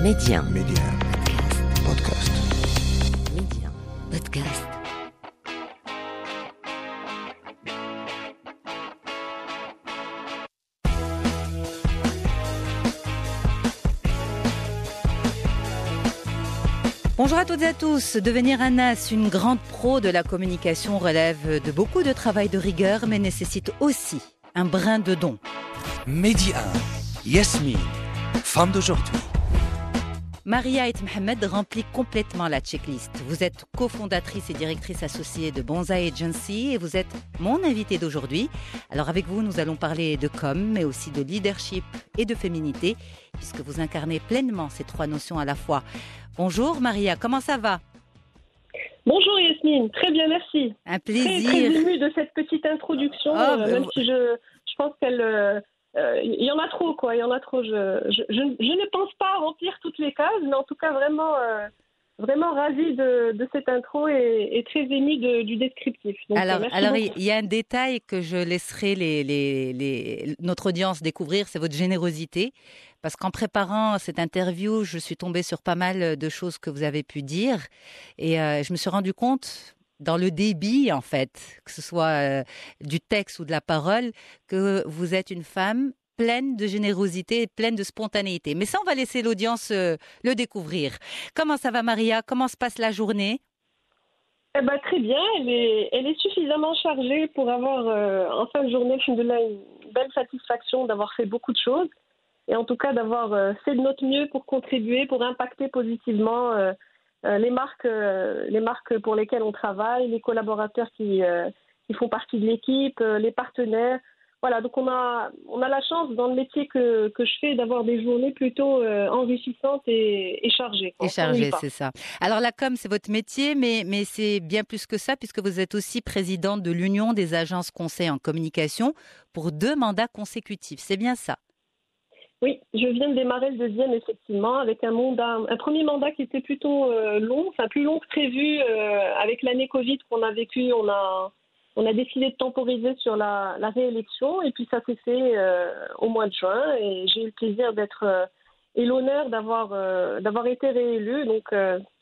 Média Podcast. Bonjour à toutes et à tous. Devenir un as, une grande pro de la communication relève de beaucoup de travail de rigueur, mais nécessite aussi un brin de don. Média, Yasmine, femme d'aujourd'hui. Maria Ait M'hamed remplit complètement la checklist. Vous êtes cofondatrice et directrice associée de Bonsai Agency et vous êtes mon invitée d'aujourd'hui. Alors avec vous, nous allons parler de com, mais aussi de leadership et de féminité, puisque vous incarnez pleinement ces trois notions à la fois. Bonjour Maria, comment ça va ? Bonjour Yasmine, très bien, merci. Un plaisir. Très, très émue de cette petite introduction, même si je pense qu'elle... Il y en a trop. Je ne pense pas remplir toutes les cases, mais en tout cas vraiment ravie de cette intro et très émue du descriptif. Donc, alors il y a un détail que je laisserai notre audience découvrir, c'est votre générosité. Parce qu'en préparant cette interview, je suis tombée sur pas mal de choses que vous avez pu dire et je me suis rendu compte... dans le débit, en fait, que ce soit du texte ou de la parole, que vous êtes une femme pleine de générosité et pleine de spontanéité. Mais ça, on va laisser l'audience le découvrir. Comment ça va, Maria ? Comment se passe la journée ? Eh ben, très bien. Elle est suffisamment chargée pour avoir, en fin de journée, une belle satisfaction d'avoir fait beaucoup de choses et en tout cas d'avoir fait de notre mieux pour contribuer, pour impacter positivement les marques pour lesquelles on travaille, les collaborateurs qui font partie de l'équipe, les partenaires. Voilà, donc on a la chance dans le métier que je fais d'avoir des journées plutôt enrichissantes et chargées. Et chargées, c'est ça. Alors la com, c'est votre métier, mais c'est bien plus que ça, puisque vous êtes aussi présidente de l'Union des agences conseils en communication pour 2 mandats consécutifs. C'est bien ça ? Oui, je viens de démarrer le 2e, effectivement, avec un premier mandat qui était plutôt long, enfin plus long que prévu. Avec l'année Covid qu'on a vécue, on a décidé de temporiser sur la réélection et puis ça s'est fait au mois de juin et j'ai eu le plaisir d'être et l'honneur d'avoir été réélue. Donc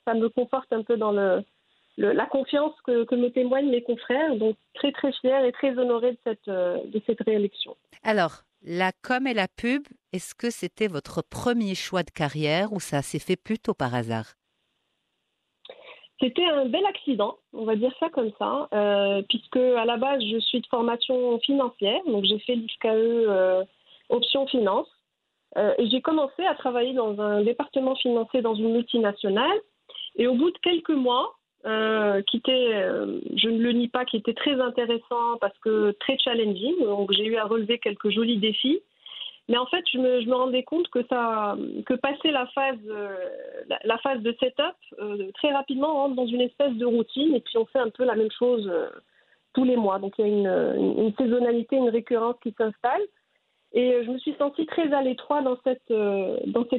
ça me conforte un peu dans la confiance que me témoignent mes confrères. Donc très très fière et très honorée de cette réélection. Alors, la com et la pub, est-ce que c'était votre premier choix de carrière ou ça s'est fait plutôt par hasard ? C'était un bel accident, on va dire ça comme ça, puisque à la base je suis de formation financière, donc j'ai fait l'ISCAE option finance et j'ai commencé à travailler dans un département financier dans une multinationale et au bout de quelques mois, qui était, je ne le nie pas, qui était très intéressant parce que très challenging, donc j'ai eu à relever quelques jolis défis. Mais en fait, je me rendais compte que passer la phase de setup, très rapidement, on rentre dans une espèce de routine et puis on fait un peu la même chose tous les mois. Donc il y a une saisonnalité, une récurrence qui s'installe. Et je me suis sentie très à l'étroit dans cette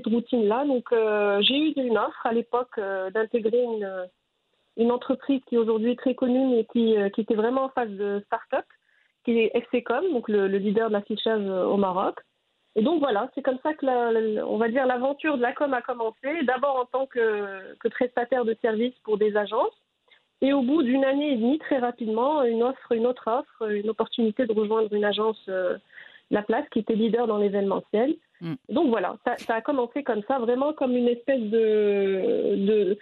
routine-là. Donc j'ai eu une offre à l'époque d'intégrer une entreprise qui aujourd'hui est très connue mais qui était vraiment en phase de start-up, qui est FC Com, donc le leader de l'affichage au Maroc. Et donc voilà, c'est comme ça que on va dire l'aventure de la com a commencé, d'abord en tant que prestataire de services pour des agences, et au bout d'une année et demie, très rapidement, une autre offre, une opportunité de rejoindre une agence La Place qui était leader dans l'événementiel. Mmh. Donc voilà, ça a commencé comme ça, vraiment comme une espèce de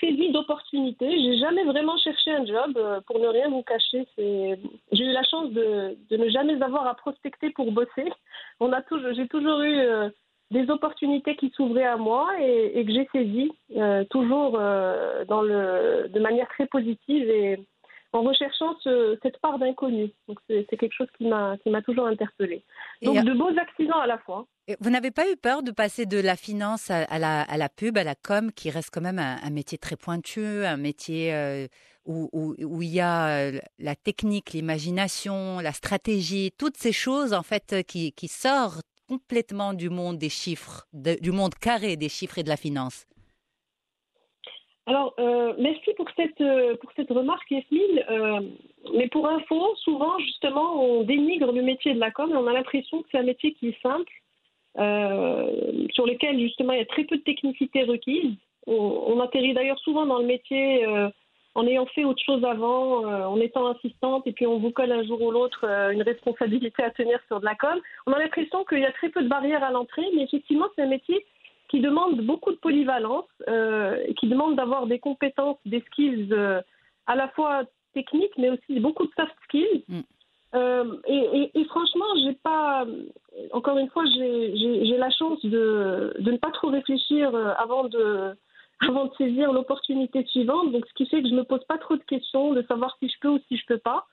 saisie d'opportunité. J'ai jamais vraiment cherché un job, pour ne rien vous cacher. J'ai eu la chance de ne jamais avoir à prospecter pour bosser. J'ai toujours eu des opportunités qui s'ouvraient à moi et que j'ai saisies, toujours de manière très positive et en recherchant cette part d'inconnu. Donc c'est quelque chose qui m'a toujours interpellée. Donc de beaux accidents à la fois. Vous n'avez pas eu peur de passer de la finance à la pub, à la com, qui reste quand même un métier très pointueux, un métier où il y a la technique, l'imagination, la stratégie, toutes ces choses en fait qui sortent complètement du monde des chiffres, du monde carré des chiffres et de la finance. Alors, merci pour cette remarque, Yasmine. Mais pour info, souvent, justement, on dénigre le métier de la com et on a l'impression que c'est un métier qui est simple, sur lesquels justement il y a très peu de technicité requise. On atterrit d'ailleurs souvent dans le métier en ayant fait autre chose avant, en étant assistante, et puis on vous colle un jour ou l'autre une responsabilité à tenir sur de la com. On a l'impression qu'il y a très peu de barrières à l'entrée, mais effectivement c'est un métier qui demande beaucoup de polyvalence, qui demande d'avoir des compétences, des skills à la fois techniques, mais aussi beaucoup de soft skills. Et franchement, j'ai pas. Encore une fois, j'ai la chance de ne pas trop réfléchir avant de saisir l'opportunité suivante. Donc, ce qui fait que je me pose pas trop de questions de savoir si je peux ou si je peux pas.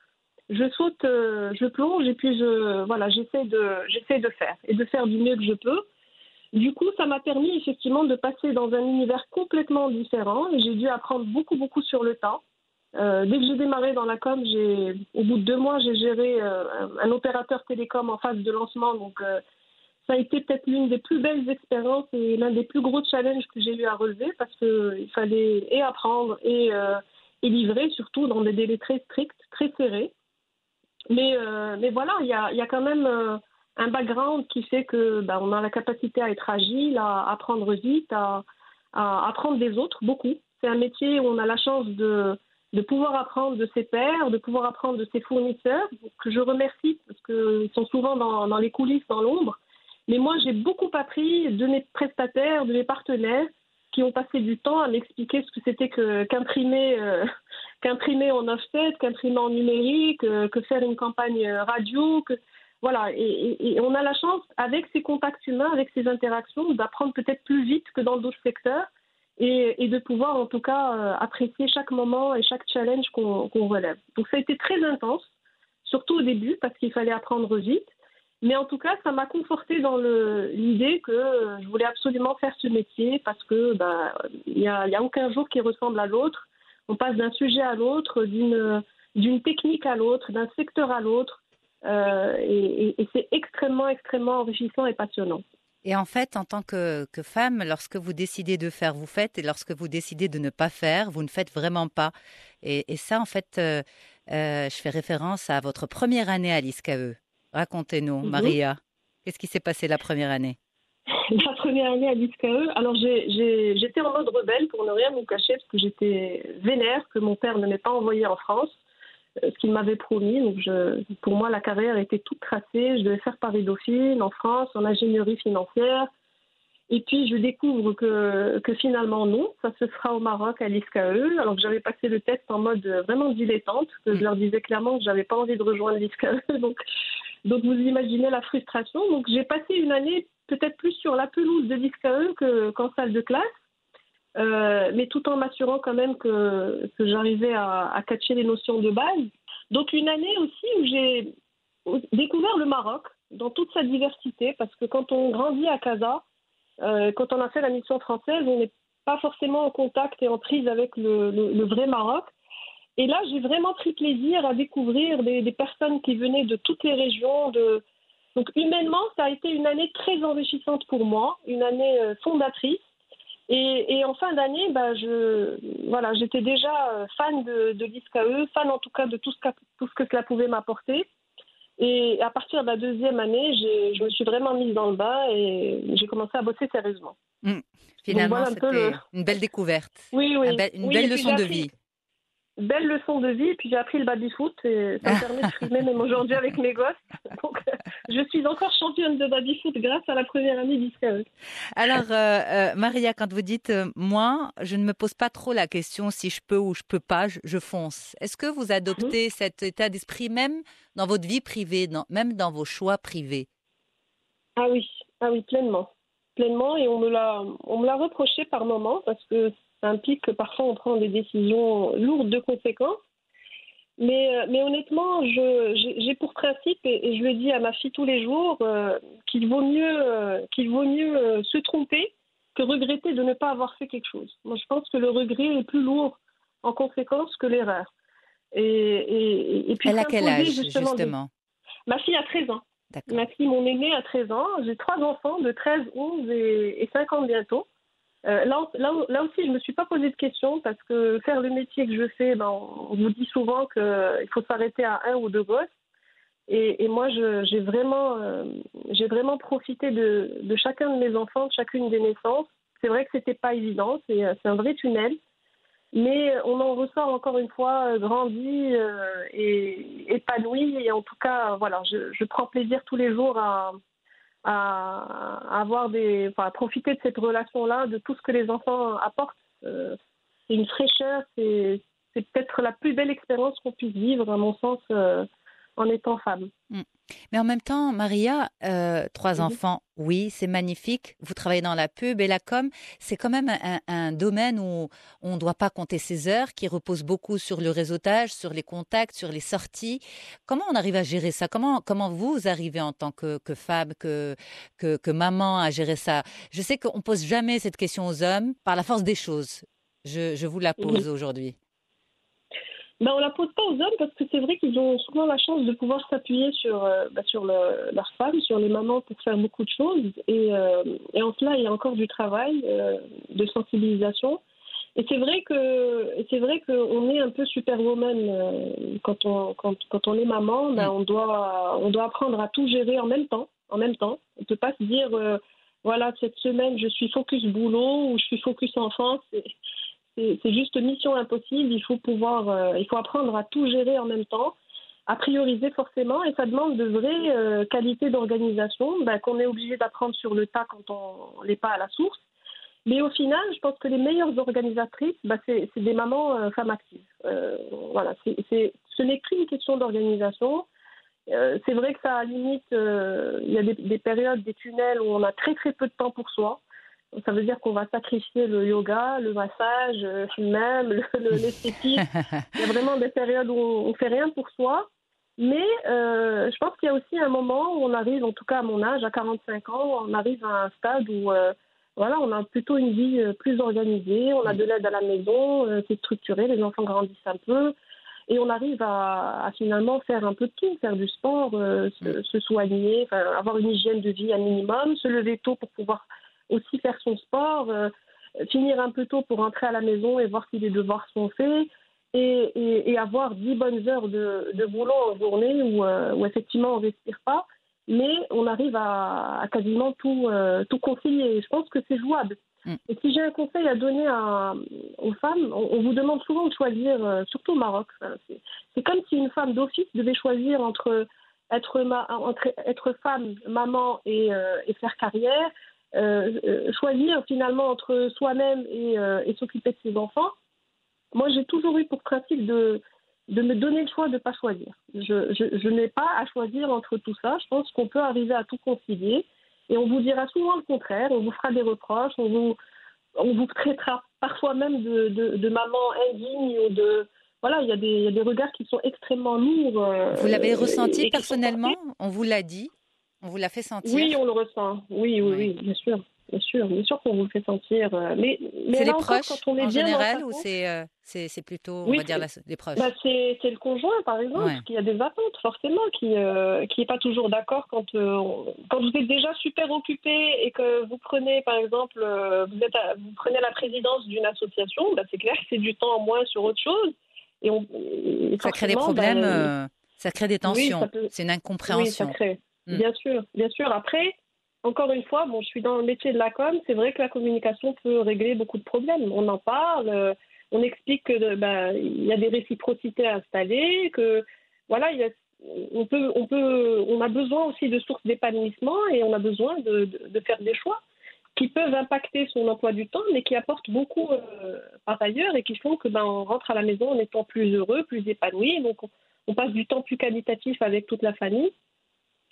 Je saute, je plonge, et puis j'essaie de faire et de faire du mieux que je peux. Du coup, ça m'a permis effectivement de passer dans un univers complètement différent. Et j'ai dû apprendre beaucoup sur le tas. Dès que j'ai démarré dans la com, au bout de 2 mois, j'ai géré un opérateur télécom en phase de lancement. Donc, ça a été peut-être l'une des plus belles expériences et l'un des plus gros challenges que j'ai eu à relever, parce qu'il fallait et apprendre et livrer, surtout dans des délais très stricts, très serrés. Mais voilà, il y a quand même un background qui fait que on a la capacité à être agile, à apprendre vite, à apprendre des autres, beaucoup. C'est un métier où on a la chance de pouvoir apprendre de ses pairs, de pouvoir apprendre de ses fournisseurs, que je remercie parce qu'ils sont souvent dans les coulisses, dans l'ombre. Mais moi, j'ai beaucoup appris de mes prestataires, de mes partenaires qui ont passé du temps à m'expliquer ce que c'était qu'imprimer en offset, qu'imprimer en numérique, que faire une campagne radio. Voilà. Et on a la chance, avec ces contacts humains, avec ces interactions, d'apprendre peut-être plus vite que dans d'autres secteurs. Et de pouvoir en tout cas apprécier chaque moment et chaque challenge qu'on relève. Donc ça a été très intense, surtout au début parce qu'il fallait apprendre vite. Mais en tout cas, ça m'a confortée dans l'idée que je voulais absolument faire ce métier parce que il y a aucun jour qui ressemble à l'autre. On passe d'un sujet à l'autre, d'une technique à l'autre, d'un secteur à l'autre, et c'est extrêmement enrichissant et passionnant. Et en fait, en tant que femme, lorsque vous décidez de faire, vous faites. Et lorsque vous décidez de ne pas faire, vous ne faites vraiment pas. Et ça, en fait, je fais référence à votre première année à l'ISCAE. Racontez-nous, Maria, qu'est-ce qui s'est passé la première année ? La première année à l'ISCAE, alors j'étais en mode rebelle pour ne rien vous cacher, parce que j'étais vénère que mon père ne m'ait pas envoyée en France, ce qu'il m'avait promis. Donc pour moi, la carrière était toute tracée. Je devais faire Paris Dauphine en France, en ingénierie financière. Et puis, je découvre que finalement, non, ça se fera au Maroc, à l'ISCAE, alors que j'avais passé le test en mode vraiment dilettante, que je leur disais clairement que je n'avais pas envie de rejoindre l'ISCAE. Donc, vous imaginez la frustration. Donc, j'ai passé une année peut-être plus sur la pelouse de l'ISCAE qu'en salle de classe. Mais tout en m'assurant quand même que j'arrivais à catcher les notions de base. Donc une année aussi où j'ai découvert le Maroc dans toute sa diversité, parce que quand on grandit à Casa, quand on a fait la mission française, on n'est pas forcément en contact et en prise avec le vrai Maroc. Et là, j'ai vraiment pris plaisir à découvrir des personnes qui venaient de toutes les régions. Donc humainement, ça a été une année très enrichissante pour moi, une année fondatrice. Et en fin d'année, j'étais déjà fan de l'ISCAE, fan en tout cas de tout ce que cela pouvait m'apporter. Et à partir de la deuxième année, je me suis vraiment mise dans le bain et j'ai commencé à bosser sérieusement. Finalement, donc, voilà, c'était une belle découverte, belle leçon de vie. Belle leçon de vie, puis j'ai appris le baby-foot et ça me permet de filmer même aujourd'hui avec mes gosses. Donc, je suis encore championne de baby-foot grâce à la première année d'ISCAE. Alors, Maria, quand vous dites « moi, je ne me pose pas trop la question si je peux ou je peux pas, je fonce », est-ce que vous adoptez cet état d'esprit même dans votre vie privée, même dans vos choix privés ? Ah oui, pleinement, et on me l'a reproché par moments parce que ça implique que parfois on prend des décisions lourdes de conséquences. Mais honnêtement, j'ai pour principe, et je le dis à ma fille tous les jours, qu'il vaut mieux se tromper que regretter de ne pas avoir fait quelque chose. Moi, je pense que le regret est plus lourd en conséquence que l'erreur. Et puis, elle a quel âge, justement ? Ma fille a 13 ans. D'accord. Ma fille, mon aînée, a 13 ans. J'ai 3 enfants de 13, 11 et 5 ans bientôt. Là aussi, je ne me suis pas posé de questions parce que faire le métier que je fais, on vous dit souvent qu'il faut s'arrêter à 1 ou 2 gosses. Et moi, j'ai vraiment profité de chacun de mes enfants, de chacune des naissances. C'est vrai que c'était pas évident, c'est un vrai tunnel, mais on en ressort encore une fois grandi et épanoui. Et en tout cas, voilà, je prends plaisir tous les jours à profiter de cette relation-là, de tout ce que les enfants apportent. C'est une fraîcheur, c'est peut-être la plus belle expérience qu'on puisse vivre, à mon sens. En étant femme. Mais en même temps, Maria, 3 enfants, oui, c'est magnifique. Vous travaillez dans la pub et la com. C'est quand même un domaine où on ne doit pas compter ses heures, qui repose beaucoup sur le réseautage, sur les contacts, sur les sorties. Comment on arrive à gérer ça ? Comment vous arrivez en tant que femme, que maman à gérer ça ? Je sais qu'on ne pose jamais cette question aux hommes. Par la force des choses, je vous la pose aujourd'hui. On ne la pose pas aux hommes parce que c'est vrai qu'ils ont souvent la chance de pouvoir s'appuyer sur leurs femmes, sur les mamans pour faire beaucoup de choses. Et en cela, il y a encore du travail de sensibilisation. Et c'est vrai qu'on est un peu superwoman quand on est maman. On doit apprendre à tout gérer en même temps. On ne peut pas se dire cette semaine je suis focus boulot ou je suis focus enfant. C'est juste mission impossible, il faut pouvoir apprendre à tout gérer en même temps, à prioriser forcément, et ça demande de vraies qualités d'organisation qu'on est obligé d'apprendre sur le tas quand on n'est pas à la source. Mais au final, je pense que les meilleures organisatrices, c'est des mamans femmes actives. Ce n'est qu'une question d'organisation. C'est vrai que ça limite, il y a des périodes, des tunnels où on a très très peu de temps pour soi. Ça veut dire qu'on va sacrifier le yoga, le massage, l'esthétique. Il y a vraiment des périodes où on ne fait rien pour soi. Mais je pense qu'il y a aussi un moment où on arrive, en tout cas à mon âge, à 45 ans, on arrive à un stade où on a plutôt une vie plus organisée, on a de l'aide à la maison, c'est structuré, les enfants grandissent un peu. Et on arrive à finalement faire un peu de tout, faire du sport, se soigner, avoir une hygiène de vie à minimum, se lever tôt pour pouvoir aussi faire son sport, finir un peu tôt pour rentrer à la maison et voir si les devoirs sont faits et avoir 10 bonnes heures de boulot en journée où effectivement on ne respire pas, mais on arrive à quasiment tout concilier. Je pense que c'est jouable. Et si j'ai un conseil à donner aux femmes, on vous demande souvent de choisir, surtout au Maroc, c'est comme si une femme d'office devait choisir entre être femme, maman et faire carrière, choisir finalement entre soi-même et s'occuper de ses enfants. Moi, j'ai toujours eu pour principe de me donner le choix de ne pas choisir. Je n'ai pas à choisir entre tout ça. Je pense qu'on peut arriver à tout concilier et on vous dira souvent le contraire, on vous fera des reproches, on vous traitera parfois même de maman indigne ou de... Voilà, il y a des regards qui sont extrêmement lourds. Vous l'avez ressenti personnellement ? On vous l'a dit ? On vous l'a fait sentir ? Oui, on le ressent. Oui, bien sûr. Bien sûr qu'on vous le fait sentir. Mais c'est les proches quand on est en général ou c'est plutôt, les proches ? C'est le conjoint, par exemple, parce qu'il y a des attentes, forcément, qui n'est pas toujours d'accord quand vous êtes déjà super occupé et que vous prenez, par exemple, vous prenez la présidence d'une association, c'est clair que c'est du temps en moins sur autre chose. Et ça crée des problèmes, ça crée des tensions, c'est une incompréhension. Oui, ça crée. Bien sûr. Après, encore une fois, je suis dans le métier de la com, c'est vrai que la communication peut régler beaucoup de problèmes. On en parle, on explique qu'il y a des réciprocités à installer, que voilà, on a besoin aussi de sources d'épanouissement et on a besoin de faire des choix qui peuvent impacter son emploi du temps, mais qui apportent beaucoup par ailleurs et qui font que on rentre à la maison en étant plus heureux, plus épanoui. Donc, on passe du temps plus qualitatif avec toute la famille.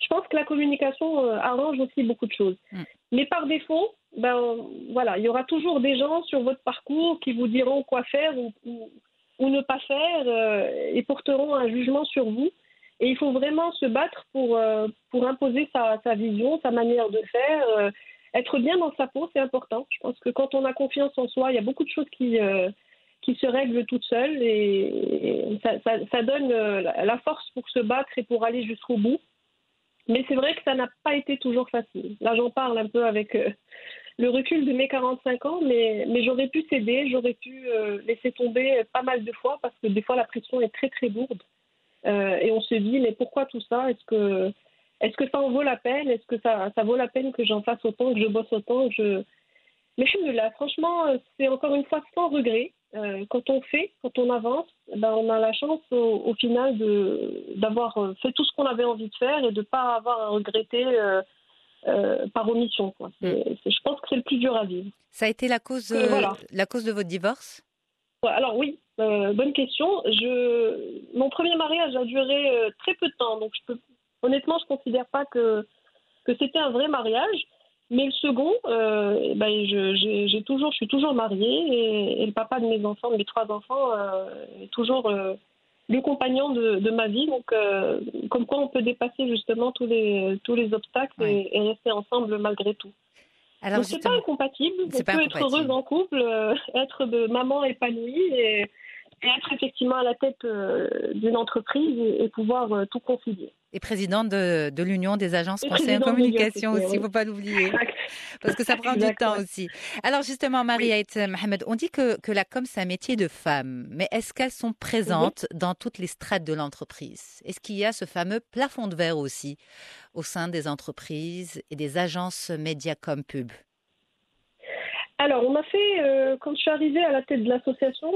Je pense que la communication arrange aussi beaucoup de choses. Mais par défaut, il y aura toujours des gens sur votre parcours qui vous diront quoi faire ou ne pas faire et porteront un jugement sur vous. Et il faut vraiment se battre pour imposer sa vision, sa manière de faire. Être bien dans sa peau, c'est important. Je pense que quand on a confiance en soi, il y a beaucoup de choses qui se règlent toutes seules. Et ça donne la force pour se battre et pour aller jusqu'au bout. Mais c'est vrai que ça n'a pas été toujours facile. Là, j'en parle un peu avec le recul de mes 45 ans, mais j'aurais pu céder, j'aurais pu laisser tomber pas mal de fois, parce que des fois, la pression est très, très lourde. Et on se dit, mais pourquoi tout ça ? Est-ce que ça en vaut la peine ? Est-ce que ça vaut la peine que j'en fasse autant, que je bosse autant ? Mais je suis nulle là. Franchement, c'est encore une fois sans regret. Quand on fait, quand on avance, on a la chance au final d'avoir fait tout ce qu'on avait envie de faire et de ne pas avoir à regretter par omission, quoi. Je pense que c'est le plus dur à vivre. Ça a été la cause, la cause de votre divorce ? Alors oui, bonne question. Mon premier mariage a duré très peu de temps, donc honnêtement, je ne considère pas que c'était un vrai mariage. Mais le second, je suis toujours mariée et le papa de mes enfants, de mes trois enfants, est toujours le compagnon de ma vie. Donc, comme quoi on peut dépasser justement tous les obstacles et rester ensemble malgré tout. Alors, donc, c'est pas incompatible. On peut être heureuse en couple, être de maman épanouie et être effectivement à la tête d'une entreprise et pouvoir tout concilier. Et présidente de l'Union des agences françaises en communication aussi, il ne faut pas l'oublier, parce que ça prend du temps aussi. Alors justement, Maria Ait M'hamed, on dit que la com, c'est un métier de femme, mais est-ce qu'elles sont présentes dans toutes les strates de l'entreprise ? Est-ce qu'il y a ce fameux plafond de verre aussi au sein des entreprises et des agences médias com pub ? Alors, on a fait, quand je suis arrivée à la tête de l'association,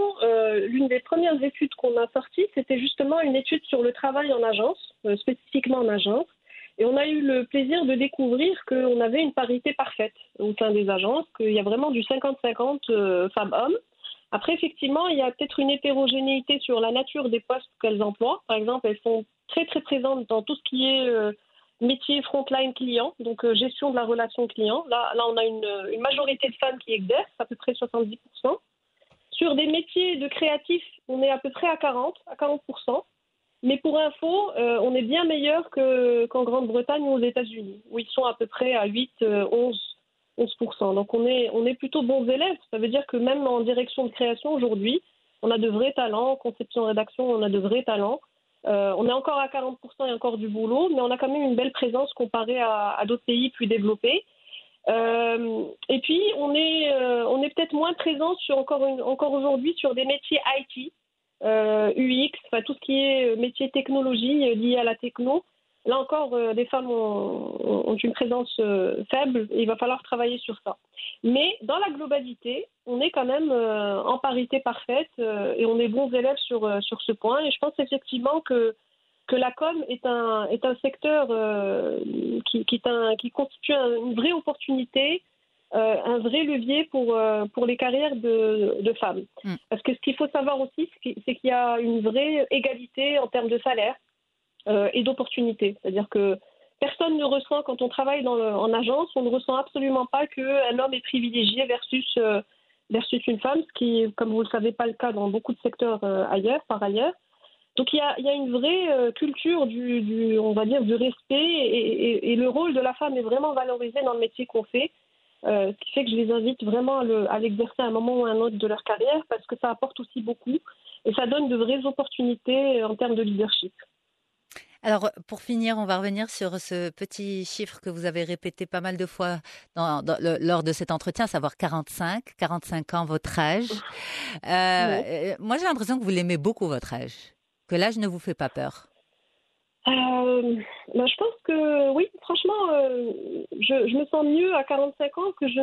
l'une des premières études qu'on a sorties, c'était justement une étude sur le travail en agence, spécifiquement en agence. Et on a eu le plaisir de découvrir qu'on avait une parité parfaite au sein des agences, qu'il y a vraiment du 50-50 femmes-hommes. Après, effectivement, il y a peut-être une hétérogénéité sur la nature des postes qu'elles emploient. Par exemple, elles sont très, très présentes dans tout ce qui est... métier frontline client, donc gestion de la relation client. Là, on a une majorité de femmes qui exercent, à peu près 70%. Sur des métiers de créatifs, on est à peu près à 40%. Mais pour info, on est bien meilleur qu'en Grande-Bretagne ou aux États-Unis, où ils sont à peu près à 8, 11%. Donc on est plutôt bons élèves. Ça veut dire que même en direction de création aujourd'hui, on a de vrais talents. En conception rédaction, on a de vrais talents. On est encore à 40% et encore du boulot, mais on a quand même une belle présence comparée à d'autres pays plus développés. Et puis, on est peut-être moins présent encore aujourd'hui sur des métiers IT, UX, enfin tout ce qui est métier technologie lié à la techno. Là encore, les femmes ont une présence faible et il va falloir travailler sur ça. Mais dans la globalité, on est quand même en parité parfaite et on est bons élèves sur ce point. Et je pense effectivement que la com est un secteur qui constitue une vraie opportunité, un vrai levier pour les carrières de femmes. Parce que ce qu'il faut savoir aussi, c'est qu'il y a une vraie égalité en termes de salaire. Et d'opportunités. C'est-à-dire que personne ne ressent, quand on travaille en agence, on ne ressent absolument pas qu'un homme est privilégié versus une femme, ce qui est, comme vous le savez, pas le cas dans beaucoup de secteurs par ailleurs. Donc il y a une vraie culture du respect et le rôle de la femme est vraiment valorisé dans le métier qu'on fait, ce qui fait que je les invite vraiment à l'exercer à un moment ou à un autre de leur carrière parce que ça apporte aussi beaucoup et ça donne de vraies opportunités en termes de leadership. Alors, pour finir, on va revenir sur ce petit chiffre que vous avez répété pas mal de fois lors de cet entretien, à savoir 45 ans, votre âge. Moi, j'ai l'impression que vous l'aimez beaucoup, votre âge, que l'âge ne vous fait pas peur. Je pense que, oui, franchement, je me sens mieux à 45 ans que je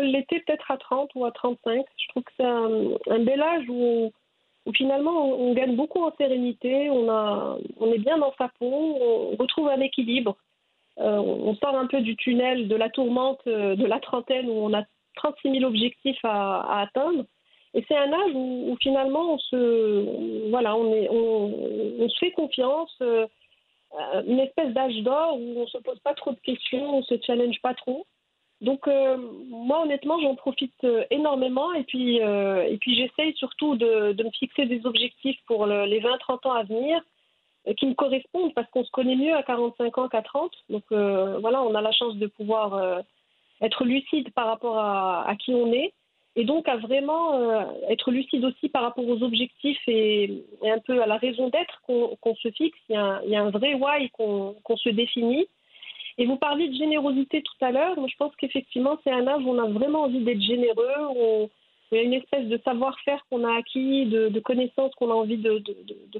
l'étais peut-être à 30 ou à 35. Je trouve que c'est un bel âge où finalement, on gagne beaucoup en sérénité, on est bien dans sa peau, on retrouve un équilibre. On sort un peu du tunnel, de la tourmente, de la trentaine, où on a 36 000 objectifs à atteindre. Et c'est un âge où finalement, on se fait confiance, une espèce d'âge d'or où on ne se pose pas trop de questions, on ne se challenge pas trop. Donc moi honnêtement j'en profite énormément et puis j'essaye surtout de me fixer des objectifs pour les 20-30 ans à venir qui me correspondent parce qu'on se connaît mieux à 45 ans qu'à 30. Donc on a la chance de pouvoir être lucide par rapport à qui on est et donc à vraiment être lucide aussi par rapport aux objectifs et un peu à la raison d'être qu'on se fixe. Il y a un vrai why qu'on se définit. Et vous parliez de générosité tout à l'heure. Moi, je pense qu'effectivement, c'est un âge où on a vraiment envie d'être généreux, Il y a une espèce de savoir-faire qu'on a acquis, de connaissances qu'on a envie de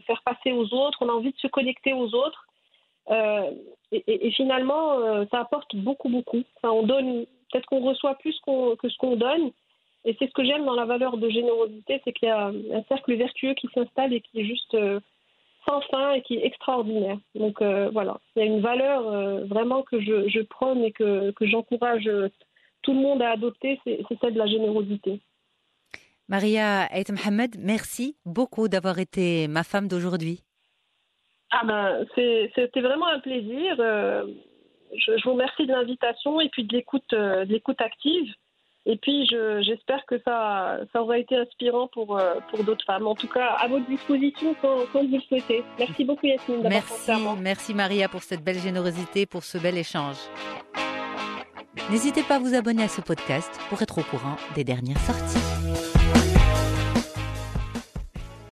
faire passer aux autres, on a envie de se connecter aux autres. Et finalement, ça apporte beaucoup, beaucoup. Enfin, on donne, peut-être qu'on reçoit plus que ce qu'on donne. Et c'est ce que j'aime dans la valeur de générosité, c'est qu'il y a un cercle vertueux qui s'installe et qui est juste sans fin et qui est extraordinaire. Donc voilà, il y a une valeur vraiment que je prône et que j'encourage tout le monde à adopter, c'est celle de la générosité. Maria Ait M'hamed, merci beaucoup d'avoir été ma femme d'aujourd'hui. Ah ben, c'était vraiment un plaisir. Je vous remercie de l'invitation et puis de l'écoute active. Et puis, j'espère que ça aura été inspirant pour d'autres femmes. En tout cas, à votre disposition quand vous le souhaitez. Merci beaucoup, Yasmine, d'avoir pensé à moi. Merci, Maria, pour cette belle générosité, pour ce bel échange. N'hésitez pas à vous abonner à ce podcast pour être au courant des dernières sorties.